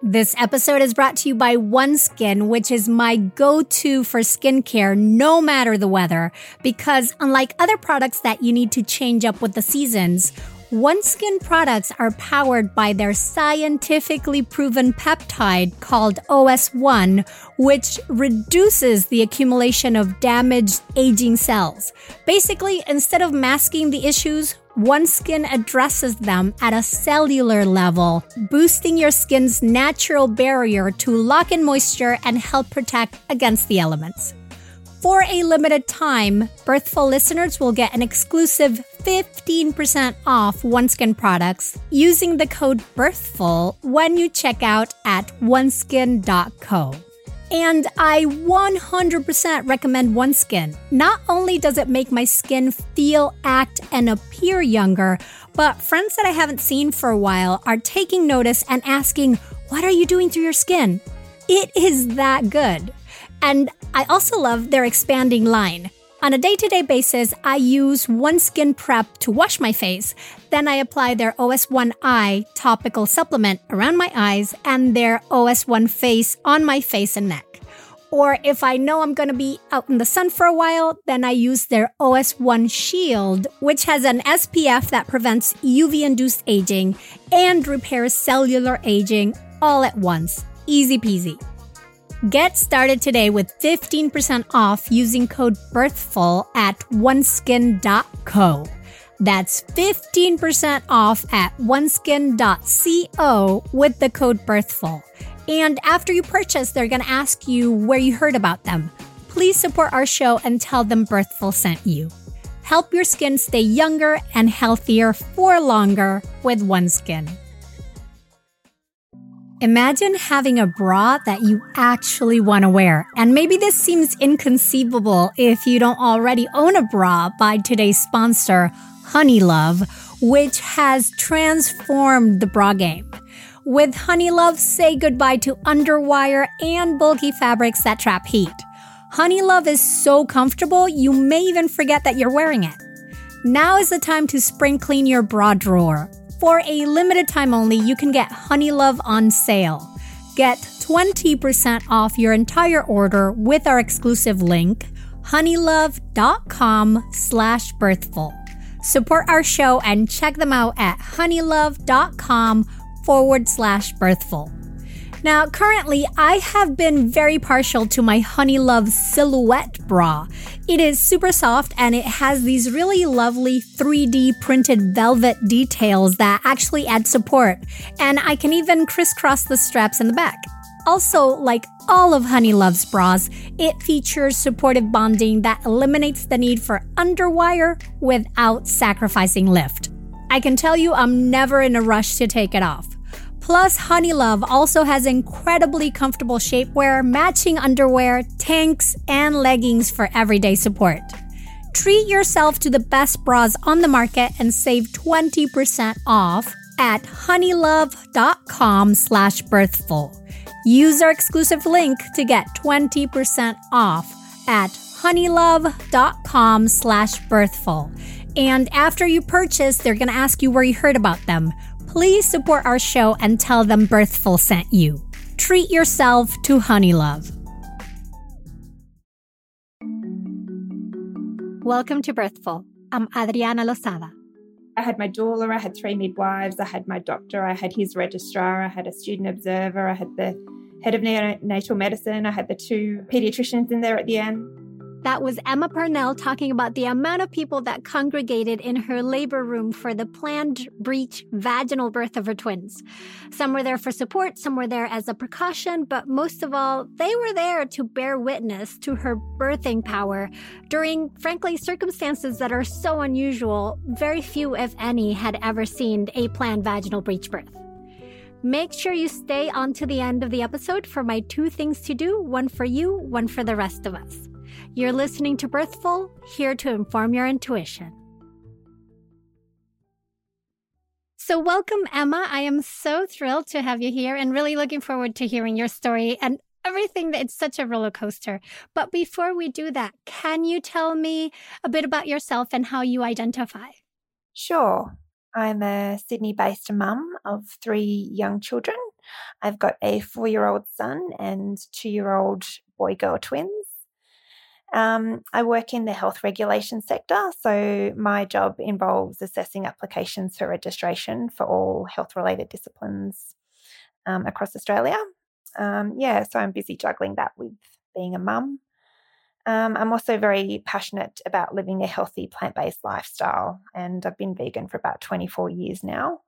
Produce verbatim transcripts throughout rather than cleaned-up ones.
This episode is brought to you by OneSkin, which is my go-to for skincare no matter the weather, because unlike other products that you need to change up with the seasons, OneSkin products are powered by their scientifically proven peptide called O S one, which reduces the accumulation of damaged aging cells. Basically, instead of masking the issues, OneSkin addresses them at a cellular level, boosting your skin's natural barrier to lock in moisture and help protect against the elements. For a limited time, Birthful listeners will get an exclusive fifteen percent off OneSkin products using the code BIRTHFUL when you check out at one skin dot co. And I one hundred percent recommend OneSkin. Not only does it make my skin feel, act, and appear younger, but friends that I haven't seen for a while are taking notice and asking, "What are you doing to your skin?" It is that good. And I also love their expanding line. On a day-to-day basis, I use OneSkin Prep to wash my face. Then I apply their O S one Eye topical supplement around my eyes and their O S one Face on my face and neck. Or if I know I'm going to be out in the sun for a while, then I use their O S one Shield, which has an S P F that prevents U V-induced aging and repairs cellular aging all at once. Easy peasy. Get started today with fifteen percent off using code BIRTHFUL at one skin dot co. That's fifteen percent off at one skin dot co with the code BIRTHFUL. And after you purchase, they're going to ask you where you heard about them. Please support our show and tell them BIRTHFUL sent you. Help your skin stay younger and healthier for longer with OneSkin. Imagine having a bra that you actually want to wear. And maybe this seems inconceivable if you don't already own a bra by today's sponsor, Honeylove, which has transformed the bra game. With Honeylove, say goodbye to underwire and bulky fabrics that trap heat. Honeylove is so comfortable, you may even forget that you're wearing it. Now is the time to spring clean your bra drawer. For a limited time only, you can get Honeylove on sale. Get twenty percent off your entire order with our exclusive link, honeylove.com slash birthful. Support our show and check them out at honeylove.com forward slash birthful. Now, currently, I have been very partial to my Honeylove Silhouette bra. It is super soft and it has these really lovely three D printed velvet details that actually add support. And I can even crisscross the straps in the back. Also, like all of Honeylove's bras, it features supportive bonding that eliminates the need for underwire without sacrificing lift. I can tell you I'm never in a rush to take it off. Plus, Honeylove also has incredibly comfortable shapewear, matching underwear, tanks, and leggings for everyday support. Treat yourself to the best bras on the market and save twenty percent off at honeylove.com slash birthful. Use our exclusive link to get twenty percent off at honeylove.com slash birthful. And after you purchase, they're going to ask you where you heard about them. Please support our show and tell them Birthful sent you. Treat yourself to Honeylove. Welcome to Birthful. I'm Adriana Lozada. I had my doula, I had three midwives, I had my doctor, I had his registrar, I had a student observer, I had the head of neonatal medicine, I had the two pediatricians in there at the end. That was Emma Parnell talking about the amount of people that congregated in her labor room for the planned breech vaginal birth of her twins. Some were there for support, some were there as a precaution, but most of all, they were there to bear witness to her birthing power during, frankly, circumstances that are so unusual, very few, if any, had ever seen a planned vaginal breech birth. Make sure you stay on to the end of the episode for my two things to do, one for you, one for the rest of us. You're listening to Birthful, here to inform your intuition. So welcome, Emma. I am so thrilled to have you here and really looking forward to hearing your story and everything. That it's such a roller coaster. But before we do that, can you tell me a bit about yourself and how you identify? Sure. I'm a Sydney-based mum of three young children. I've got a four-year-old son and two-year-old boy-girl twins. Um, I work in the health regulation sector, so my job involves assessing applications for registration for all health-related disciplines um, across Australia. Um, yeah, so I'm busy juggling that with being a mum. Um, I'm also very passionate about living a healthy plant-based lifestyle, and I've been vegan for about twenty-four years now.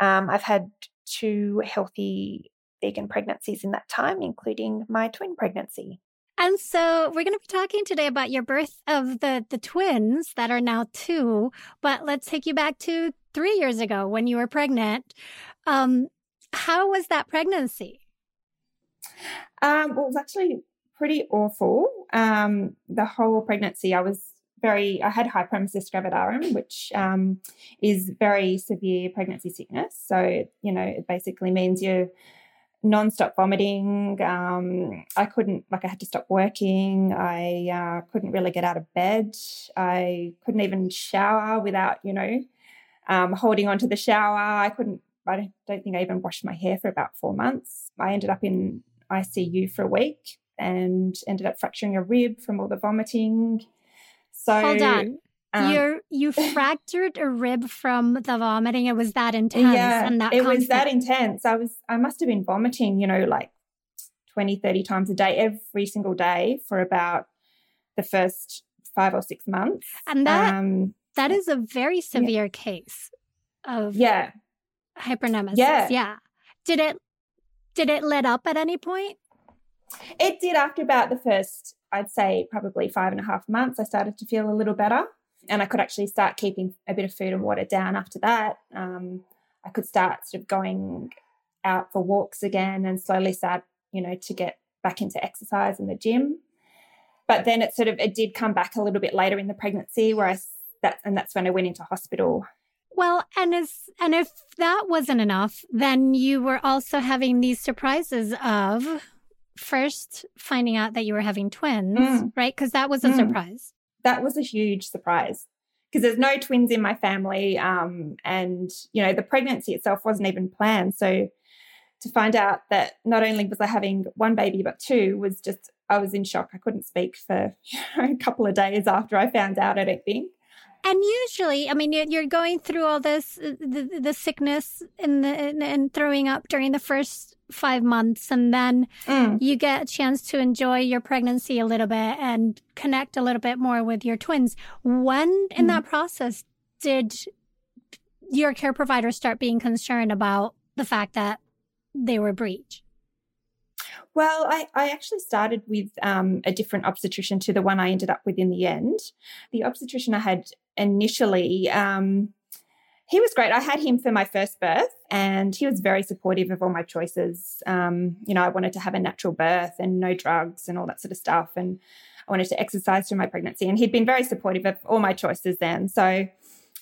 Um, I've had two healthy vegan pregnancies in that time, including my twin pregnancy. And so we're going to be talking today about your birth of the, the twins that are now two, but let's take you back to three years ago when you were pregnant. Um, how was that pregnancy? Um, well, it was actually pretty awful. Um, the whole pregnancy, I was very, I had hyperemesis gravidarum, which um, is very severe pregnancy sickness. So, you know, it basically means you're non-stop vomiting. Um, I couldn't, like I had to stop working. I uh, couldn't really get out of bed. I couldn't even shower without, you know, um, holding on to the shower. I couldn't, I don't, don't think I even washed my hair for about four months. I ended up in I C U for a week and ended up fracturing a rib from all the vomiting. So hold on, um, you you fractured a rib from the vomiting. It was that intense. Yeah, and that it constant. was that intense. I was I must have been vomiting, you know, like twenty, thirty times a day, every single day for about the first five or six months. And that um, that is a very severe yeah. case of yeah hyperemesis. Yeah. yeah, did it did it let up at any point? It did after about the first, I'd say probably five and a half months, I started to feel a little better and I could actually start keeping a bit of food and water down after that. Um, I could start sort of going out for walks again and slowly start, you know, to get back into exercise in the gym. But then it sort of, it did come back a little bit later in the pregnancy where I, that, and that's when I went into hospital. Well, and as, and if that wasn't enough, then you were also having these surprises of... First, finding out that you were having twins, mm. right? Because that was a mm. surprise. That was a huge surprise because there's no twins in my family. Um, and, you know, the pregnancy itself wasn't even planned. So to find out that not only was I having one baby, but two was just, I was in shock. I couldn't speak for you know, a couple of days after I found out, I don't think. And usually, I mean, you're going through all this, the, the sickness and, the, and throwing up during the first five months. And then mm. you get a chance to enjoy your pregnancy a little bit and connect a little bit more with your twins. When in mm. that process did your care provider start being concerned about the fact that they were breech? Well, I, I actually started with um, a different obstetrician to the one I ended up with in the end. The obstetrician I had initially, um, he was great. I had him for my first birth and he was very supportive of all my choices. Um, you know, I wanted to have a natural birth and no drugs and all that sort of stuff. And I wanted to exercise through my pregnancy and he'd been very supportive of all my choices then. So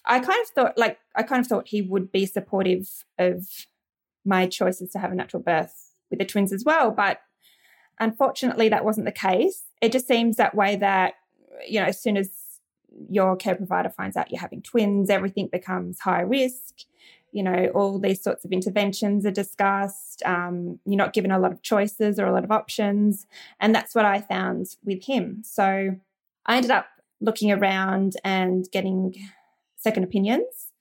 I kind of thought like, I kind of thought he would be supportive of my choices to have a natural birth with the twins as well, but unfortunately that wasn't the case. It just seems that way that, you know, as soon as your care provider finds out you're having twins, everything becomes high risk. You know, all these sorts of interventions are discussed. Um, you're not given a lot of choices or a lot of options, and that's what I found with him. So I ended up looking around and getting second opinions,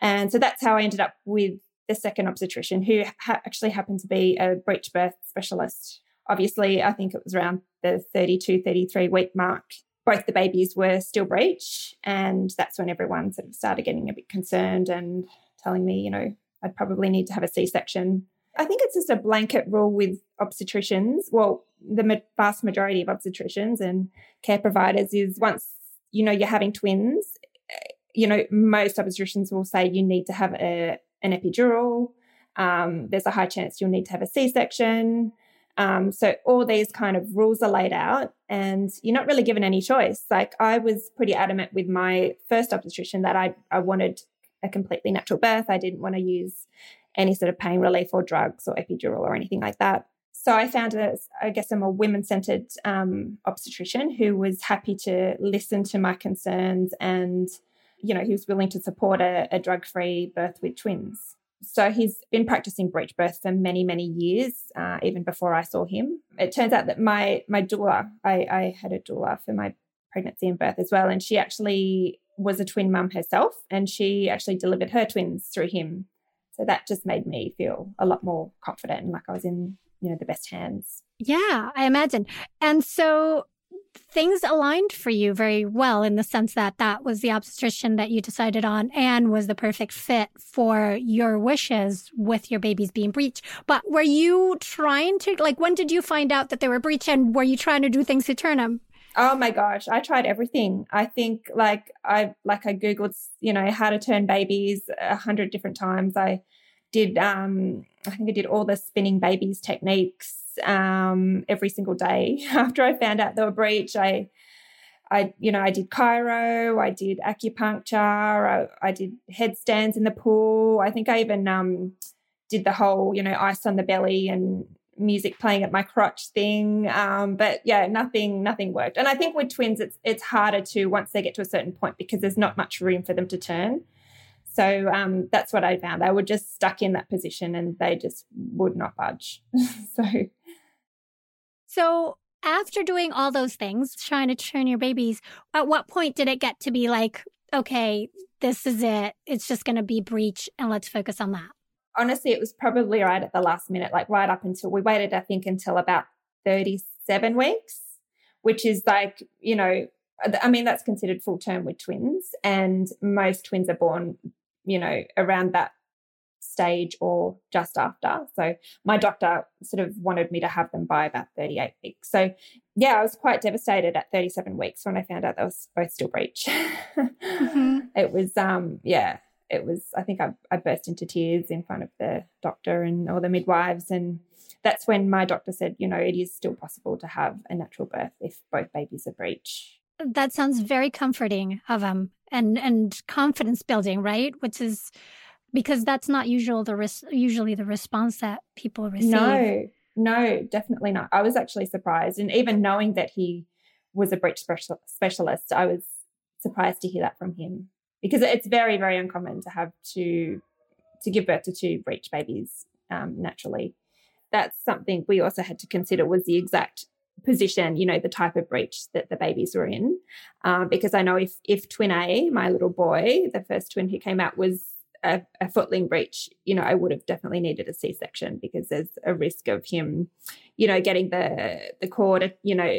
and so that's how I ended up with the second obstetrician, who ha- actually happened to be a breech birth specialist. Obviously, I think it was around the thirty-two, thirty-three week mark. Both the babies were still breech, and that's when everyone sort of started getting a bit concerned and telling me, you know, I'd probably need to have a C-section. I think it's just a blanket rule with obstetricians, well, the ma- vast majority of obstetricians and care providers is once, you know, you're having twins, you know, most obstetricians will say you need to have a an epidural, um, there's a high chance you'll need to have a C-section. Um, so all these kind of rules are laid out and you're not really given any choice. Like I was pretty adamant with my first obstetrician that I, I wanted a completely natural birth. I didn't want to use any sort of pain relief or drugs or epidural or anything like that. So I found, a, I guess, a more women-centered um, obstetrician who was happy to listen to my concerns and you know, he was willing to support a, a drug-free birth with twins. So he's been practicing breech birth for many, many years, uh, even before I saw him. It turns out that my my doula, I, I had a doula for my pregnancy and birth as well, and she actually was a twin mum herself, and she actually delivered her twins through him. So that just made me feel a lot more confident and like I was in, you know, the best hands. Yeah, I imagine. And so things aligned for you very well in the sense that that was the obstetrician that you decided on and was the perfect fit for your wishes with your babies being breech. But were you trying to, like, when did you find out that they were breech, and were you trying to do things to turn them? Oh my gosh, I tried everything. I think like I, like I Googled, you know, how to turn babies a hundred different times. I did, um, I think I did all the spinning babies techniques um, every single day after I found out they were breech. I, I, you know, I did chiro, I did acupuncture, I, I did headstands in the pool. I think I even um, did the whole, you know, ice on the belly and music playing at my crotch thing. Um, but yeah, nothing, nothing worked. And I think with twins, it's, it's harder to, once they get to a certain point, because there's not much room for them to turn. So um, that's what I found. They were just stuck in that position and they just would not budge. so. So after doing all those things, trying to turn your babies, at what point did it get to be like, okay, this is it. It's just going to be breech and let's focus on that? Honestly, it was probably right at the last minute, like right up until we waited, I think, until about thirty-seven weeks, which is like, you know, I mean, that's considered full term with twins, and most twins are born, you know, around that stage or just after. So my doctor sort of wanted me to have them by about thirty-eight weeks. So yeah, I was quite devastated at thirty-seven weeks when I found out they were both still breech. Mm-hmm. It was, um, yeah, it was, I think I, I burst into tears in front of the doctor and all the midwives, and that's when my doctor said, you know, it is still possible to have a natural birth if both babies are breech. That sounds very comforting of him, and, and confidence building, right? Which is because that's not usual the res- usually the response that people receive. No, no, definitely not. I was actually surprised. And even knowing that he was a breech special- specialist, I was surprised to hear that from him, because it's very, very uncommon to have to, to give birth to two breech babies um, naturally. That's something we also had to consider, was the exact position, you know, the type of breech that the babies were in, um, because I know if if twin A, my little boy, the first twin who came out, was a, a footling breech, you know, I would have definitely needed a C-section, because there's a risk of him, you know, getting the the cord, you know,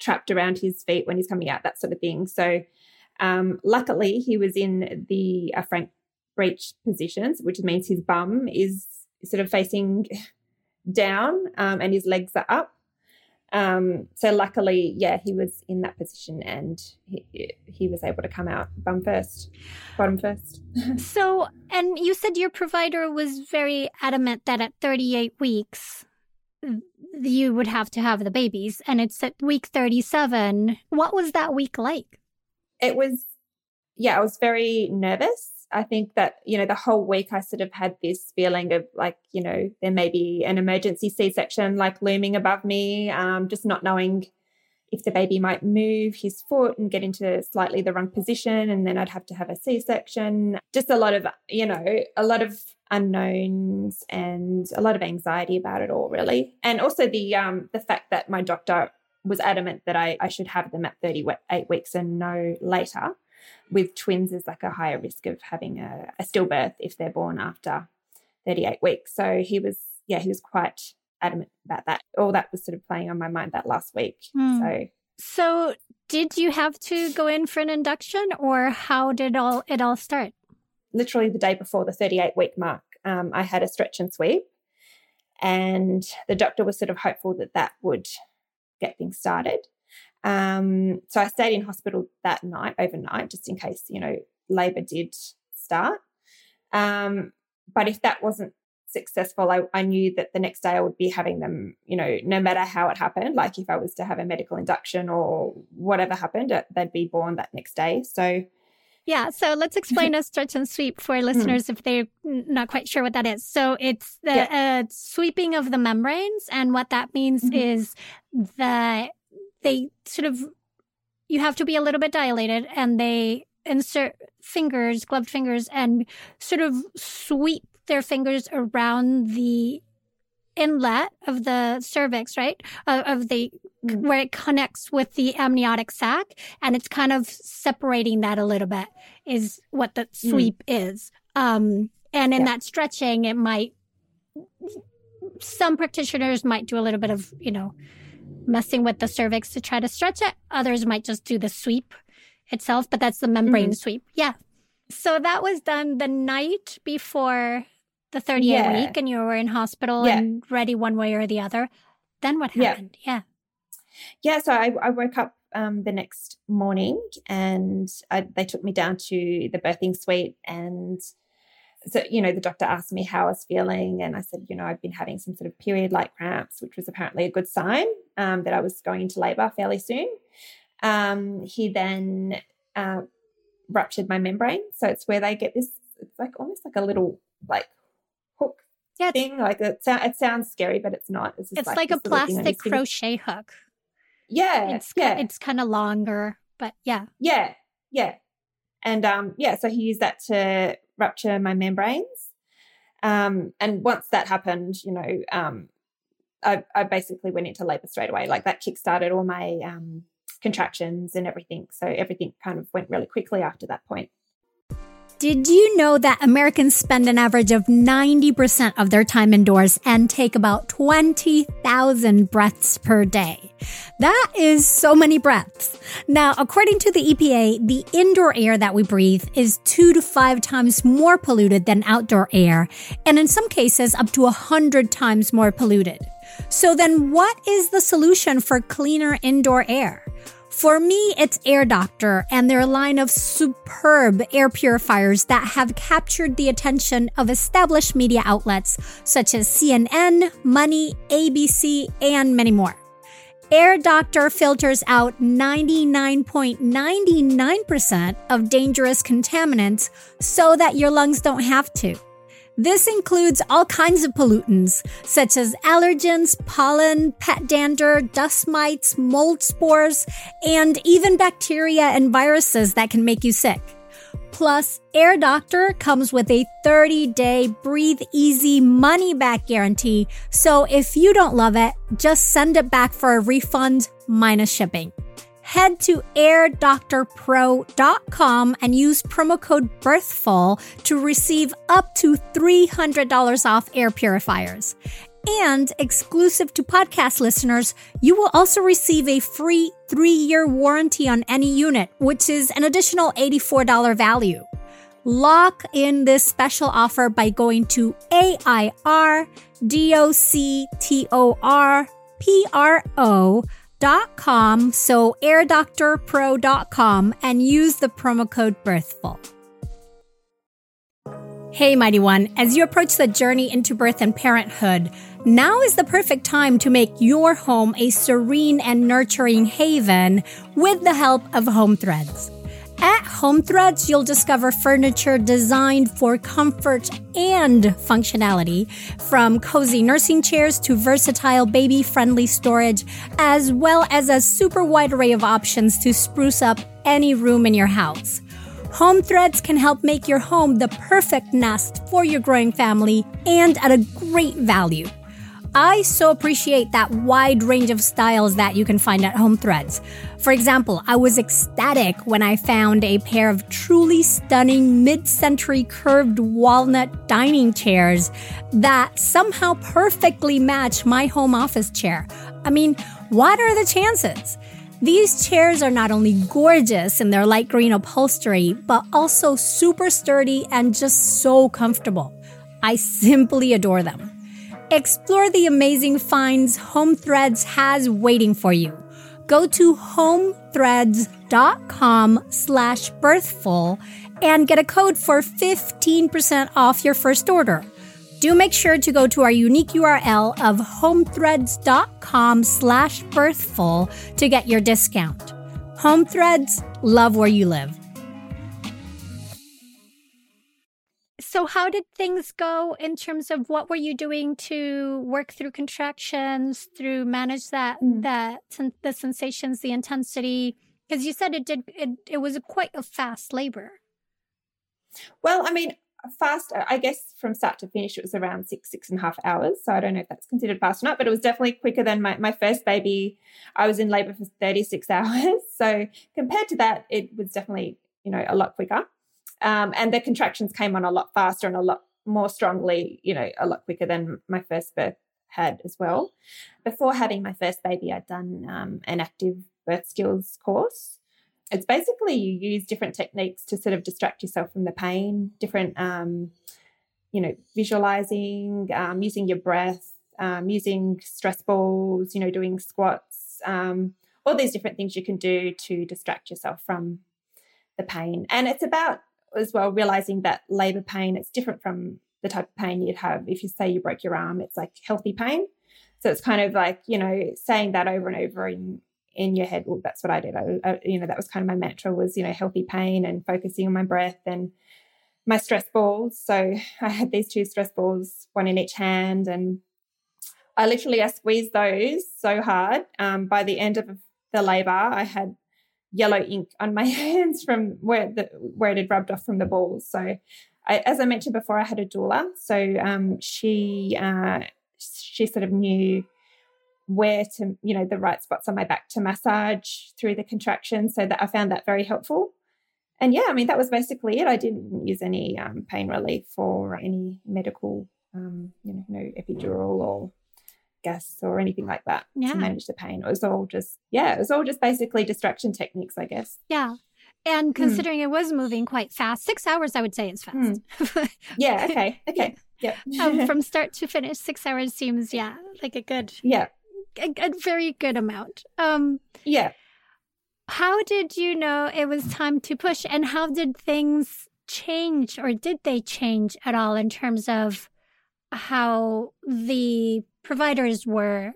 trapped around his feet when he's coming out, that sort of thing. So um, luckily he was in the uh, Frank breech positions, which means his bum is sort of facing down um, and his legs are up. Um, so luckily, yeah, he was in that position, and he, he was able to come out bum first, bottom first. So, and you said your provider was very adamant that at thirty-eight weeks, you would have to have the babies, and it's at week thirty-seven. What was that week like? It was, yeah, I was very nervous. I think that, you know, the whole week I sort of had this feeling of like, you know, there may be an emergency C-section like looming above me, um, just not knowing if the baby might move his foot and get into slightly the wrong position, and then I'd have to have a C-section. Just a lot of, you know, a lot of unknowns and a lot of anxiety about it all, really. And also the um, the fact that my doctor was adamant that I, I should have them at thirty-eight weeks and no later. With twins, there's like a higher risk of having a, a stillbirth if they're born after thirty-eight weeks. So he was, yeah, he was quite adamant about that. All that was sort of playing on my mind that last week. Mm. So so did you have to go in for an induction, or how did all it all start? Literally the day before the thirty-eight-week mark, um, I had a stretch and sweep, and the doctor was sort of hopeful that that would get things started. Um, so I stayed in hospital that night, overnight, just in case, you know, labour did start. Um, but if that wasn't successful, I, I knew that the next day I would be having them, you know, no matter how it happened, like if I was to have a medical induction or whatever happened, they'd be born that next day. So yeah, so let's explain a stretch and sweep for listeners if they're not quite sure what that is. So it's the yeah. uh, sweeping of the membranes, and what that means mm-hmm. is the... they sort of, you have to be a little bit dilated, and they insert fingers, gloved fingers, and sort of sweep their fingers around the inlet of the cervix, right? Uh, of the, mm-hmm. where it connects with the amniotic sac, and it's kind of separating that a little bit is what the sweep mm-hmm. is. Um, and in yeah. that stretching, it might, some practitioners might do a little bit of, you know, messing with the cervix to try to stretch it. Others might just do the sweep itself, but that's the membrane mm-hmm. sweep. Yeah. So that was done the night before the thirty-eight yeah. week, and you were in hospital yeah. and ready one way or the other. Then what happened? Yeah. Yeah. yeah so I, I woke up um, the next morning, and I, they took me down to the birthing suite. And so, you know, the doctor asked me how I was feeling, and I said, you know, I've been having some sort of period-like cramps, which was apparently a good sign um, that I was going into labour fairly soon. Um, he then uh, ruptured my membrane. So it's where they get this, it's like almost like a little like hook yeah, thing. Like it, so, it sounds scary, but it's not. It's, it's like, like a plastic crochet hook. Yeah. It's, yeah. it's kind of longer, but yeah. Yeah. Yeah. And um, yeah, so he used that to rupture my membranes. Um, and once that happened, you know, um, I, I basically went into labor straight away. Like that kickstarted all my um, contractions and everything. So everything kind of went really quickly after that point. Did you know that Americans spend an average of ninety percent of their time indoors and take about twenty thousand breaths per day? That is so many breaths. Now, according to the E P A, the indoor air that we breathe is two to five times more polluted than outdoor air, and in some cases, up to one hundred times more polluted. So then what is the solution for cleaner indoor air? For me, it's Air Doctor and their line of superb air purifiers that have captured the attention of established media outlets such as C N N, Money, A B C, and many more. Air Doctor filters out ninety-nine point nine nine percent of dangerous contaminants so that your lungs don't have to. This includes all kinds of pollutants, such as allergens, pollen, pet dander, dust mites, mold spores, and even bacteria and viruses that can make you sick. Plus, Air Doctor comes with a thirty-day breathe easy money-back guarantee, so if you don't love it, just send it back for a refund minus shipping. Head to air doctor pro dot com and use promo code BIRTHFUL to receive up to three hundred dollars off air purifiers. And exclusive to podcast listeners, you will also receive a free three-year warranty on any unit, which is an additional eighty-four dollars value. Lock in this special offer by going to A I R D O C T O R P R O Dot com, so air doctor pro dot com, and use the promo code BIRTHFUL. Hey, Mighty One, as you approach the journey into birth and parenthood, now is the perfect time to make your home a serene and nurturing haven with the help of HomeThreads. At HomeThreads, you'll discover furniture designed for comfort and functionality, from cozy nursing chairs to versatile baby-friendly storage, as well as a super wide array of options to spruce up any room in your house. HomeThreads can help make your home the perfect nest for your growing family and at a great value. I so appreciate that wide range of styles that you can find at HomeThreads. For example, I was ecstatic when I found a pair of truly stunning mid-century curved walnut dining chairs that somehow perfectly match my home office chair. I mean, what are the chances? These chairs are not only gorgeous in their light green upholstery, but also super sturdy and just so comfortable. I simply adore them. Explore the amazing finds HomeThreads has waiting for you. Go to homethreads.com slash birthful and get a code for fifteen percent off your first order. Do make sure to go to our unique U R L of homethreads.com slash birthful to get your discount. HomeThreads, love where you live. So how did things go in terms of what were you doing to work through contractions, through manage that, mm. that the sensations, the intensity? Because you said it did it, it was a quite a fast labor. Well, I mean, fast. I guess from start to finish, it was around six, six and a half hours. So I don't know if that's considered fast or not, but it was definitely quicker than my, my first baby. I was in labor for thirty-six hours. So compared to that, it was definitely, you know, a lot quicker. Um, and the contractions came on a lot faster and a lot more strongly, you know, a lot quicker than my first birth had as well. Before having my first baby, I'd done um, an active birth skills course. It's basically you use different techniques to sort of distract yourself from the pain, different, um, you know, visualizing, um, using your breath, um, using stress balls, you know, doing squats, um, all these different things you can do to distract yourself from the pain. And it's about as well realizing that labor pain, it's different from the type of pain you'd have if you say you broke your arm. It's like healthy pain. So it's kind of like, you know, saying that over and over in in your head. Well, that's what I did. I, I, you know, that was kind of my mantra was, you know, healthy pain and focusing on my breath and my stress balls. So I had these two stress balls, one in each hand, and I literally I squeezed those so hard. Um, by the end of the labor, I had yellow ink on my hands from where the where it had rubbed off from the balls. So, I, as I mentioned before, I had a doula, so um, she uh, she sort of knew where to, you know, the right spots on my back to massage through the contractions. So that I found that very helpful. And yeah, I mean that was basically it. I didn't use any um, pain relief or any medical, um, you know, no epidural or gas or anything like that yeah. to manage the pain. It was all just, yeah, it was all just basically distraction techniques, I guess. Yeah. And considering mm. it was moving quite fast, six hours, I would say it's fast. Mm. yeah. Okay. Okay. Yeah. um, from start to finish, six hours seems, yeah, like a good, yeah, a, a very good amount. Um, yeah. How did you know it was time to push, and how did things change, or did they change at all in terms of how the providers were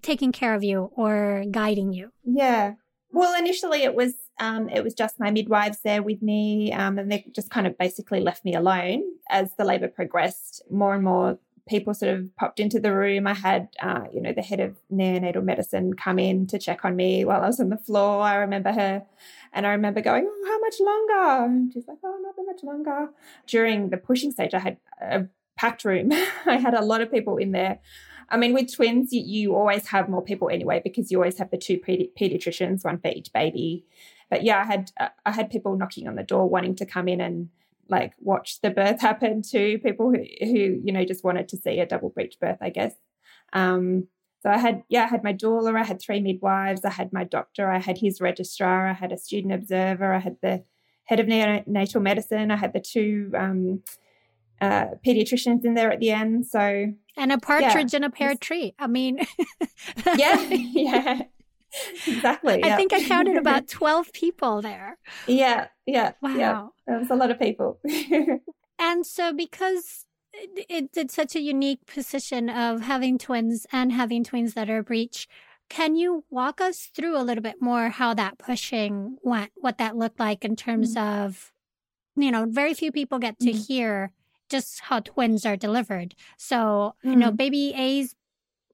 taking care of you or guiding you? Yeah. Well, initially it was um, it was just my midwives there with me, um, and they just kind of basically left me alone. As the labour progressed, more and more people sort of popped into the room. I had, uh, you know, the head of neonatal medicine come in to check on me while I was on the floor. I remember her, and I remember going, "Oh, how much longer?" And she's like, "Oh, not that much longer." During the pushing stage, I had a packed room. I had a lot of people in there. I mean, with twins, you, you always have more people anyway because you always have the two pedi- pediatricians, one for each baby. But yeah, I had uh, I had people knocking on the door wanting to come in and like watch the birth happen to people who, who you know just wanted to see a double breech birth, I guess. Um, so I had yeah, I had my doula, I had three midwives, I had my doctor, I had his registrar, I had a student observer, I had the head of neonatal medicine, I had the two. Um, Uh, pediatricians in there at the end, so and a partridge yeah. in a pear tree. I mean, yeah, yeah, exactly. I yeah. think I counted about twelve people there. Yeah, yeah, wow, yeah. That was a lot of people. And so, because it, it, it's such a unique position of having twins and having twins that are breech, can you walk us through a little bit more how that pushing went, what that looked like in terms mm. of, you know, very few people get to mm. hear just how twins are delivered. So, mm. you know, baby A's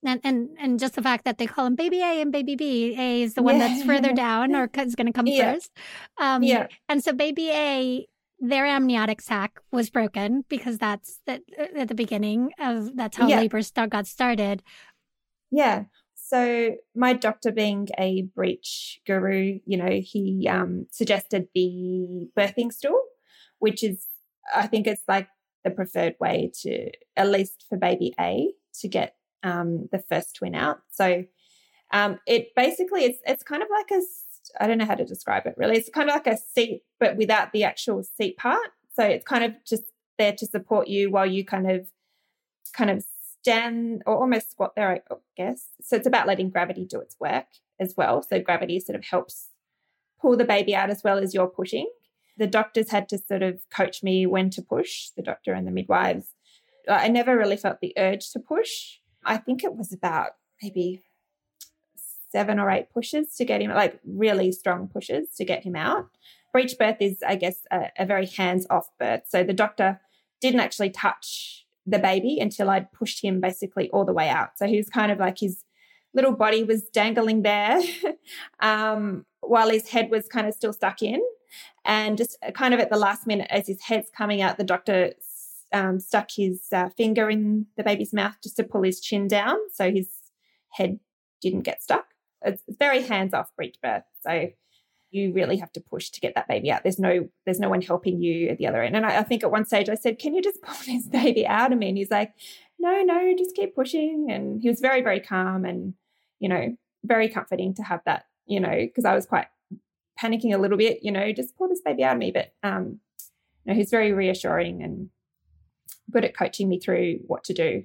and, and and just the fact that they call them baby A and baby B. A is the one yeah. that's further down or is going to come yeah. first. Um, yeah. And so baby A, their amniotic sac was broken because that's the, at the beginning of that's how yeah. labor start, got started. Yeah. So my doctor, being a breech guru, you know, he um, suggested the birthing stool, which is, I think it's like, the preferred way to, at least for baby A, to get um, the first twin out. So um, it basically, it's it's kind of like a, I don't know how to describe it really. It's kind of like a seat, but without the actual seat part. So it's kind of just there to support you while you kind of, kind of stand or almost squat there, I guess. So it's about letting gravity do its work as well. So gravity sort of helps pull the baby out as well as you're pushing. The doctors had to sort of coach me when to push, the doctor and the midwives. I never really felt the urge to push. I think it was about maybe seven or eight pushes to get him, like really strong pushes to get him out. Breech birth is, I guess, a, a very hands-off birth. So the doctor didn't actually touch the baby until I'd pushed him basically all the way out. So he was kind of like his little body was dangling there um, while his head was kind of still stuck in. And just kind of at the last minute, as his head's coming out, the doctor um, stuck his uh, finger in the baby's mouth just to pull his chin down so his head didn't get stuck. It's very hands-off breech birth. So you really have to push to get that baby out. There's no there's no one helping you at the other end. And I, I think at one stage I said, can you just pull this baby out of me? And he's like, no, no, just keep pushing. And he was very, very calm and, you know, very comforting to have that, you know, because I was quite panicking a little bit, you know, just pull this baby out of me. But, um, you know, he's very reassuring and good at coaching me through what to do.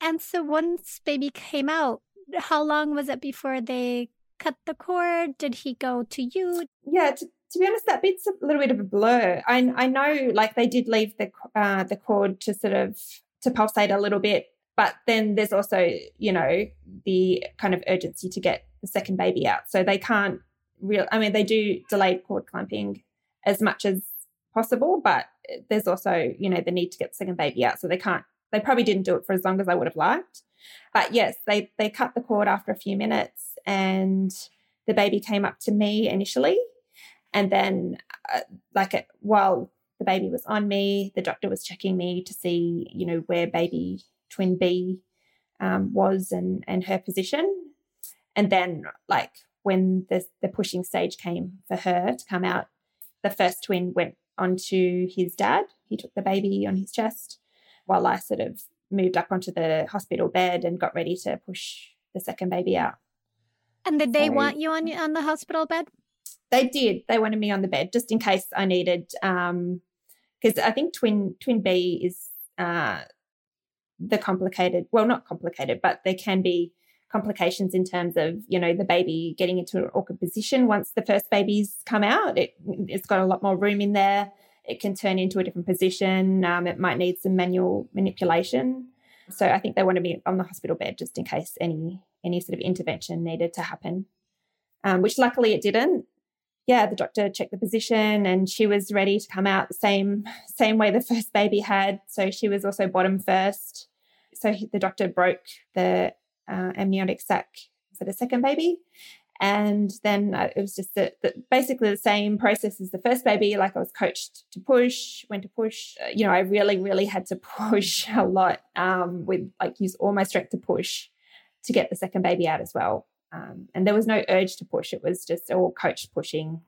And so once baby came out, how long was it before they cut the cord? Did he go to you? Yeah, to, to be honest, that bit's a little bit of a blur. I I know, like, they did leave the uh, the cord to sort of to pulsate a little bit, but then there's also, you know, the kind of urgency to get the second baby out. So they can't real. I mean, they do delayed cord clamping as much as possible, but there's also, you know, the need to get the second baby out. So they can't. They probably didn't do it for as long as I would have liked. But yes, they they cut the cord after a few minutes, and the baby came up to me initially, and then uh, like it, while the baby was on me, the doctor was checking me to see, you know, where baby twin B um, was and and her position, and then like when the the pushing stage came for her to come out, the first twin went onto his dad. He took the baby on his chest while I sort of moved up onto the hospital bed and got ready to push the second baby out. And did they so, want you on on the hospital bed? They did. They wanted me on the bed just in case I needed, um, because I think twin twin B is uh, the complicated, well, not complicated, but there can be complications in terms of, you know, the baby getting into an awkward position once the first baby's come out. It, it's got a lot more room in there. It can turn into a different position. Um, it might need some manual manipulation. So I think they wanted me on the hospital bed just in case any any sort of intervention needed to happen, um, which luckily it didn't. Yeah, the doctor checked the position and she was ready to come out the same same way the first baby had. So she was also bottom first. So he, the doctor broke the uh, amniotic sac for the second baby. And then it was just the, the, basically the same process as the first baby. Like I was coached to push, when to push. You know, I really, really had to push a lot um, with like use all my strength to push to get the second baby out as well. Um, and there was no urge to push. It was just all coached pushing.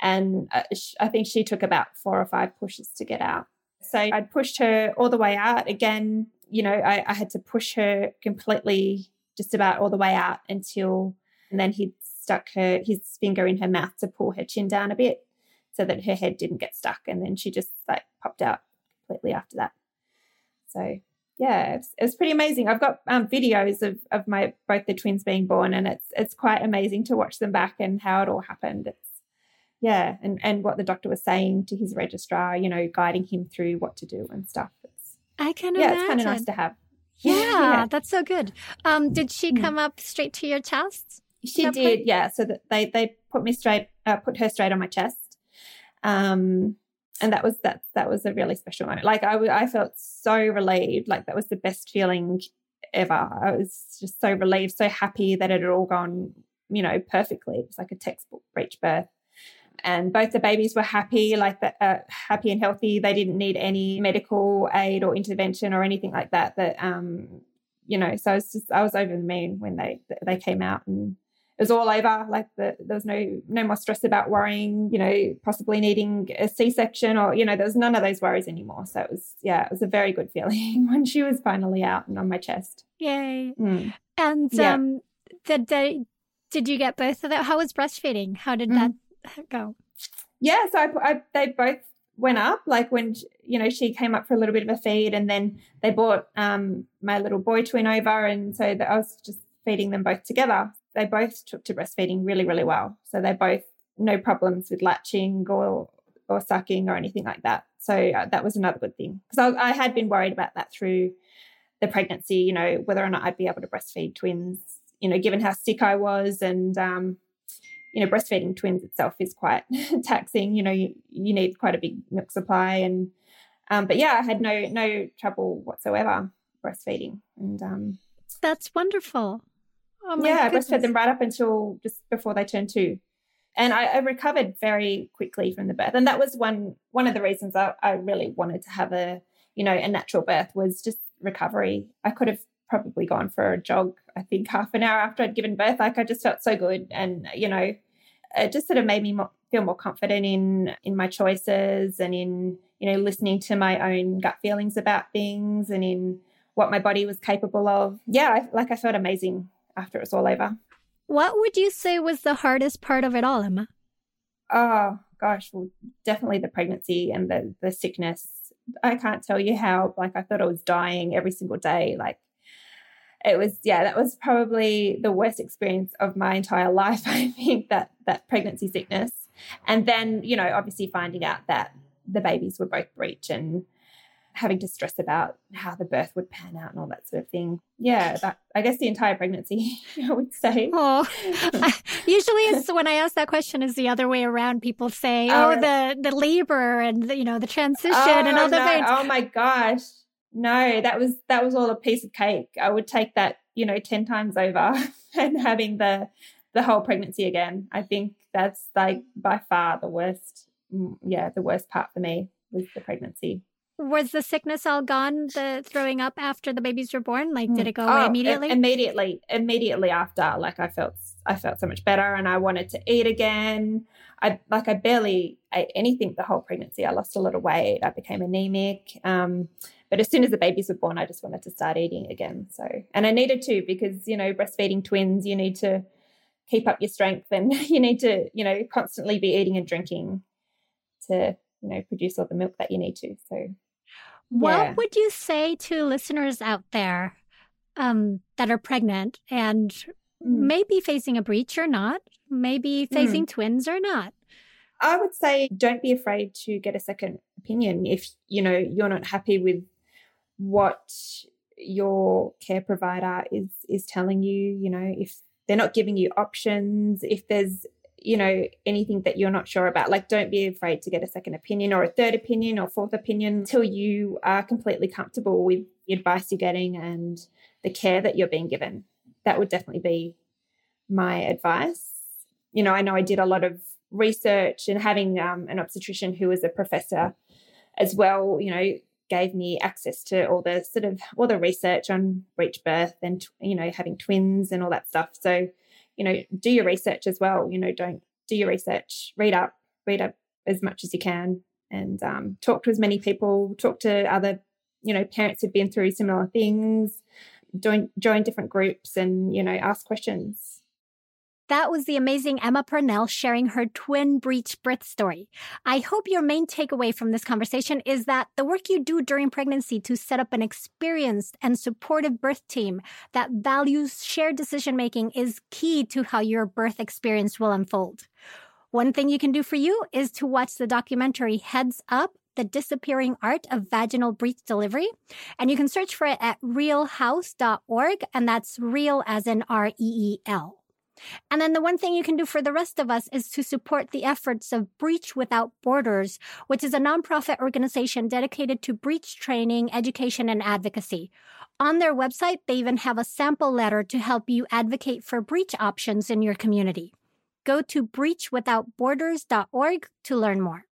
And uh, sh- I think she took about four or five pushes to get out. So I pushed her all the way out. Again, you know, I, I had to push her completely just about all the way out until, and then he'd stuck her his finger in her mouth to pull her chin down a bit so that her head didn't get stuck, and then she just like popped out completely after that. So yeah, it's it was pretty amazing. I've got um, videos of of my both the twins being born, and it's it's quite amazing to watch them back and how it all happened. It's yeah, and and what the doctor was saying to his registrar, you know, guiding him through what to do and stuff. It's I can yeah, imagine. It's kind of nice to have. Yeah, yeah, that's so good. Um, did she come up straight to your chest? She did, point? yeah. So that they they put me straight, uh, put her straight on my chest, um, and that was that that was a really special moment. Like I, w- I felt so relieved. Like that was the best feeling ever. I was just so relieved, so happy that it had all gone, you know, perfectly. It was like a textbook breech birth, and both the babies were happy, like that, uh, happy and healthy. They didn't need any medical aid or intervention or anything like that. That um, you know, so I was just I was over the moon when they they came out and. It was all over, like the, there was no no more stress about worrying, you know, possibly needing a C-section or, you know, there was none of those worries anymore. So it was, yeah, it was a very good feeling when she was finally out and on my chest. Yay. Mm. And yeah. um, did, they, did you get both of them? How was breastfeeding? How did mm. that go? Yeah, so I, I, they both went up, like when, you know, she came up for a little bit of a feed, and then they brought um, my little boy twin over, and so the, I was just feeding them both together. They both took to breastfeeding really, really well. So they both no problems with latching or or sucking or anything like that. So uh, that was another good thing, because I, I had been worried about that through the pregnancy, you know, whether or not I'd be able to breastfeed twins, you know, given how sick I was. And, um, you know, breastfeeding twins itself is quite taxing. You know, you, you need quite a big milk supply. And um, but, yeah, I had no no trouble whatsoever breastfeeding. And um, that's wonderful. Oh yeah, goodness. I breastfed them right up until just before they turned two. And I, I recovered very quickly from the birth. And that was one one of the reasons I, I really wanted to have a, you know, a natural birth, was just recovery. I could have probably gone for a jog, I think, half an hour after I'd given birth. Like, I just felt so good. And, you know, it just sort of made me more, feel more confident in in my choices, and in, you know, listening to my own gut feelings about things, and in what my body was capable of. Yeah, I, like I felt amazing after it was all over. What would you say was the hardest part of it all, Emma? Oh, gosh, well, definitely the pregnancy and the the sickness. I can't tell you how, like, I thought I was dying every single day. Like, it was, yeah, that was probably the worst experience of my entire life, I think, that that pregnancy sickness. And then, you know, obviously finding out that the babies were both breech, and having to stress about how the birth would pan out and all that sort of thing. Yeah, that, I guess the entire pregnancy, I would say. Oh, I, usually it's when I ask that question is the other way around. People say, oh, oh the, the labor and, the, you know, the transition oh, and all no. the things. Oh, my gosh. No, that was that was all a piece of cake. I would take that, you know, ten times over and having the the whole pregnancy again. I think that's, like, by far the worst, yeah, the worst part for me was the pregnancy. Was the sickness all gone, the throwing up after the babies were born? Like, did it go away oh, immediately? It, immediately, immediately after, like, I felt, I felt so much better, and I wanted to eat again. I, like, I barely ate anything the whole pregnancy. I lost a lot of weight. I became anemic. Um, but as soon as the babies were born, I just wanted to start eating again. So, and I needed to, because, you know, breastfeeding twins, you need to keep up your strength, and you need to, you know, constantly be eating and drinking to, you know, produce all the milk that you need to. So yeah. What would you say to listeners out there um, that are pregnant and mm. maybe facing a breech or not, maybe facing mm. twins or not? I would say don't be afraid to get a second opinion if, you know, you're not happy with what your care provider is is telling you, you know, if they're not giving you options, if there's, you know, anything that you're not sure about. Like, don't be afraid to get a second opinion or a third opinion or fourth opinion until you are completely comfortable with the advice you're getting and the care that you're being given. That would definitely be my advice. You know, I know I did a lot of research, and having um, an obstetrician who was a professor as well, you know, gave me access to all the sort of all the research on breech birth and, you know, having twins and all that stuff. So, you know, do your research as well. You know, don't do your research, read up, read up as much as you can, and um, talk to as many people, talk to other, you know, parents who've been through similar things, join, join different groups, and, you know, ask questions. That was the amazing Emma Parnell sharing her twin breech birth story. I hope your main takeaway from this conversation is that the work you do during pregnancy to set up an experienced and supportive birth team that values shared decision-making is key to how your birth experience will unfold. One thing you can do for you is to watch the documentary Heads Up, The Disappearing Art of Vaginal Breech Delivery. And you can search for it at real house dot org, and that's real as in R E E L. And then the one thing you can do for the rest of us is to support the efforts of Breech Without Borders, which is a nonprofit organization dedicated to breech training, education, and advocacy. On their website, they even have a sample letter to help you advocate for breech options in your community. Go to breech without borders dot org to learn more.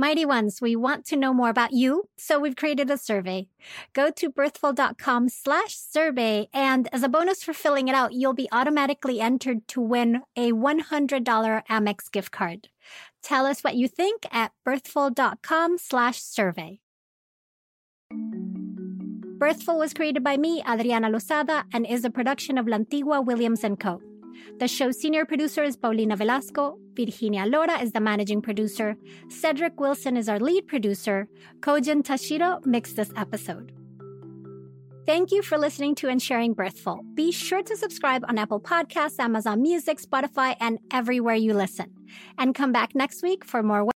Mighty Ones, we want to know more about you, so we've created a survey. Go to birthful.com slash survey, and as a bonus for filling it out, you'll be automatically entered to win a one hundred dollars Amex gift card. Tell us what you think at birthful.com slash survey. Birthful was created by me, Adriana Lozada, and is a production of Lantigua Williams and Co. The show's senior producer is Paulina Velasco. Virginia Lora is the managing producer. Cedric Wilson is our lead producer. Kojin Tashiro mixed this episode. Thank you for listening to and sharing Birthful. Be sure to subscribe on Apple Podcasts, Amazon Music, Spotify, and everywhere you listen. And come back next week for more.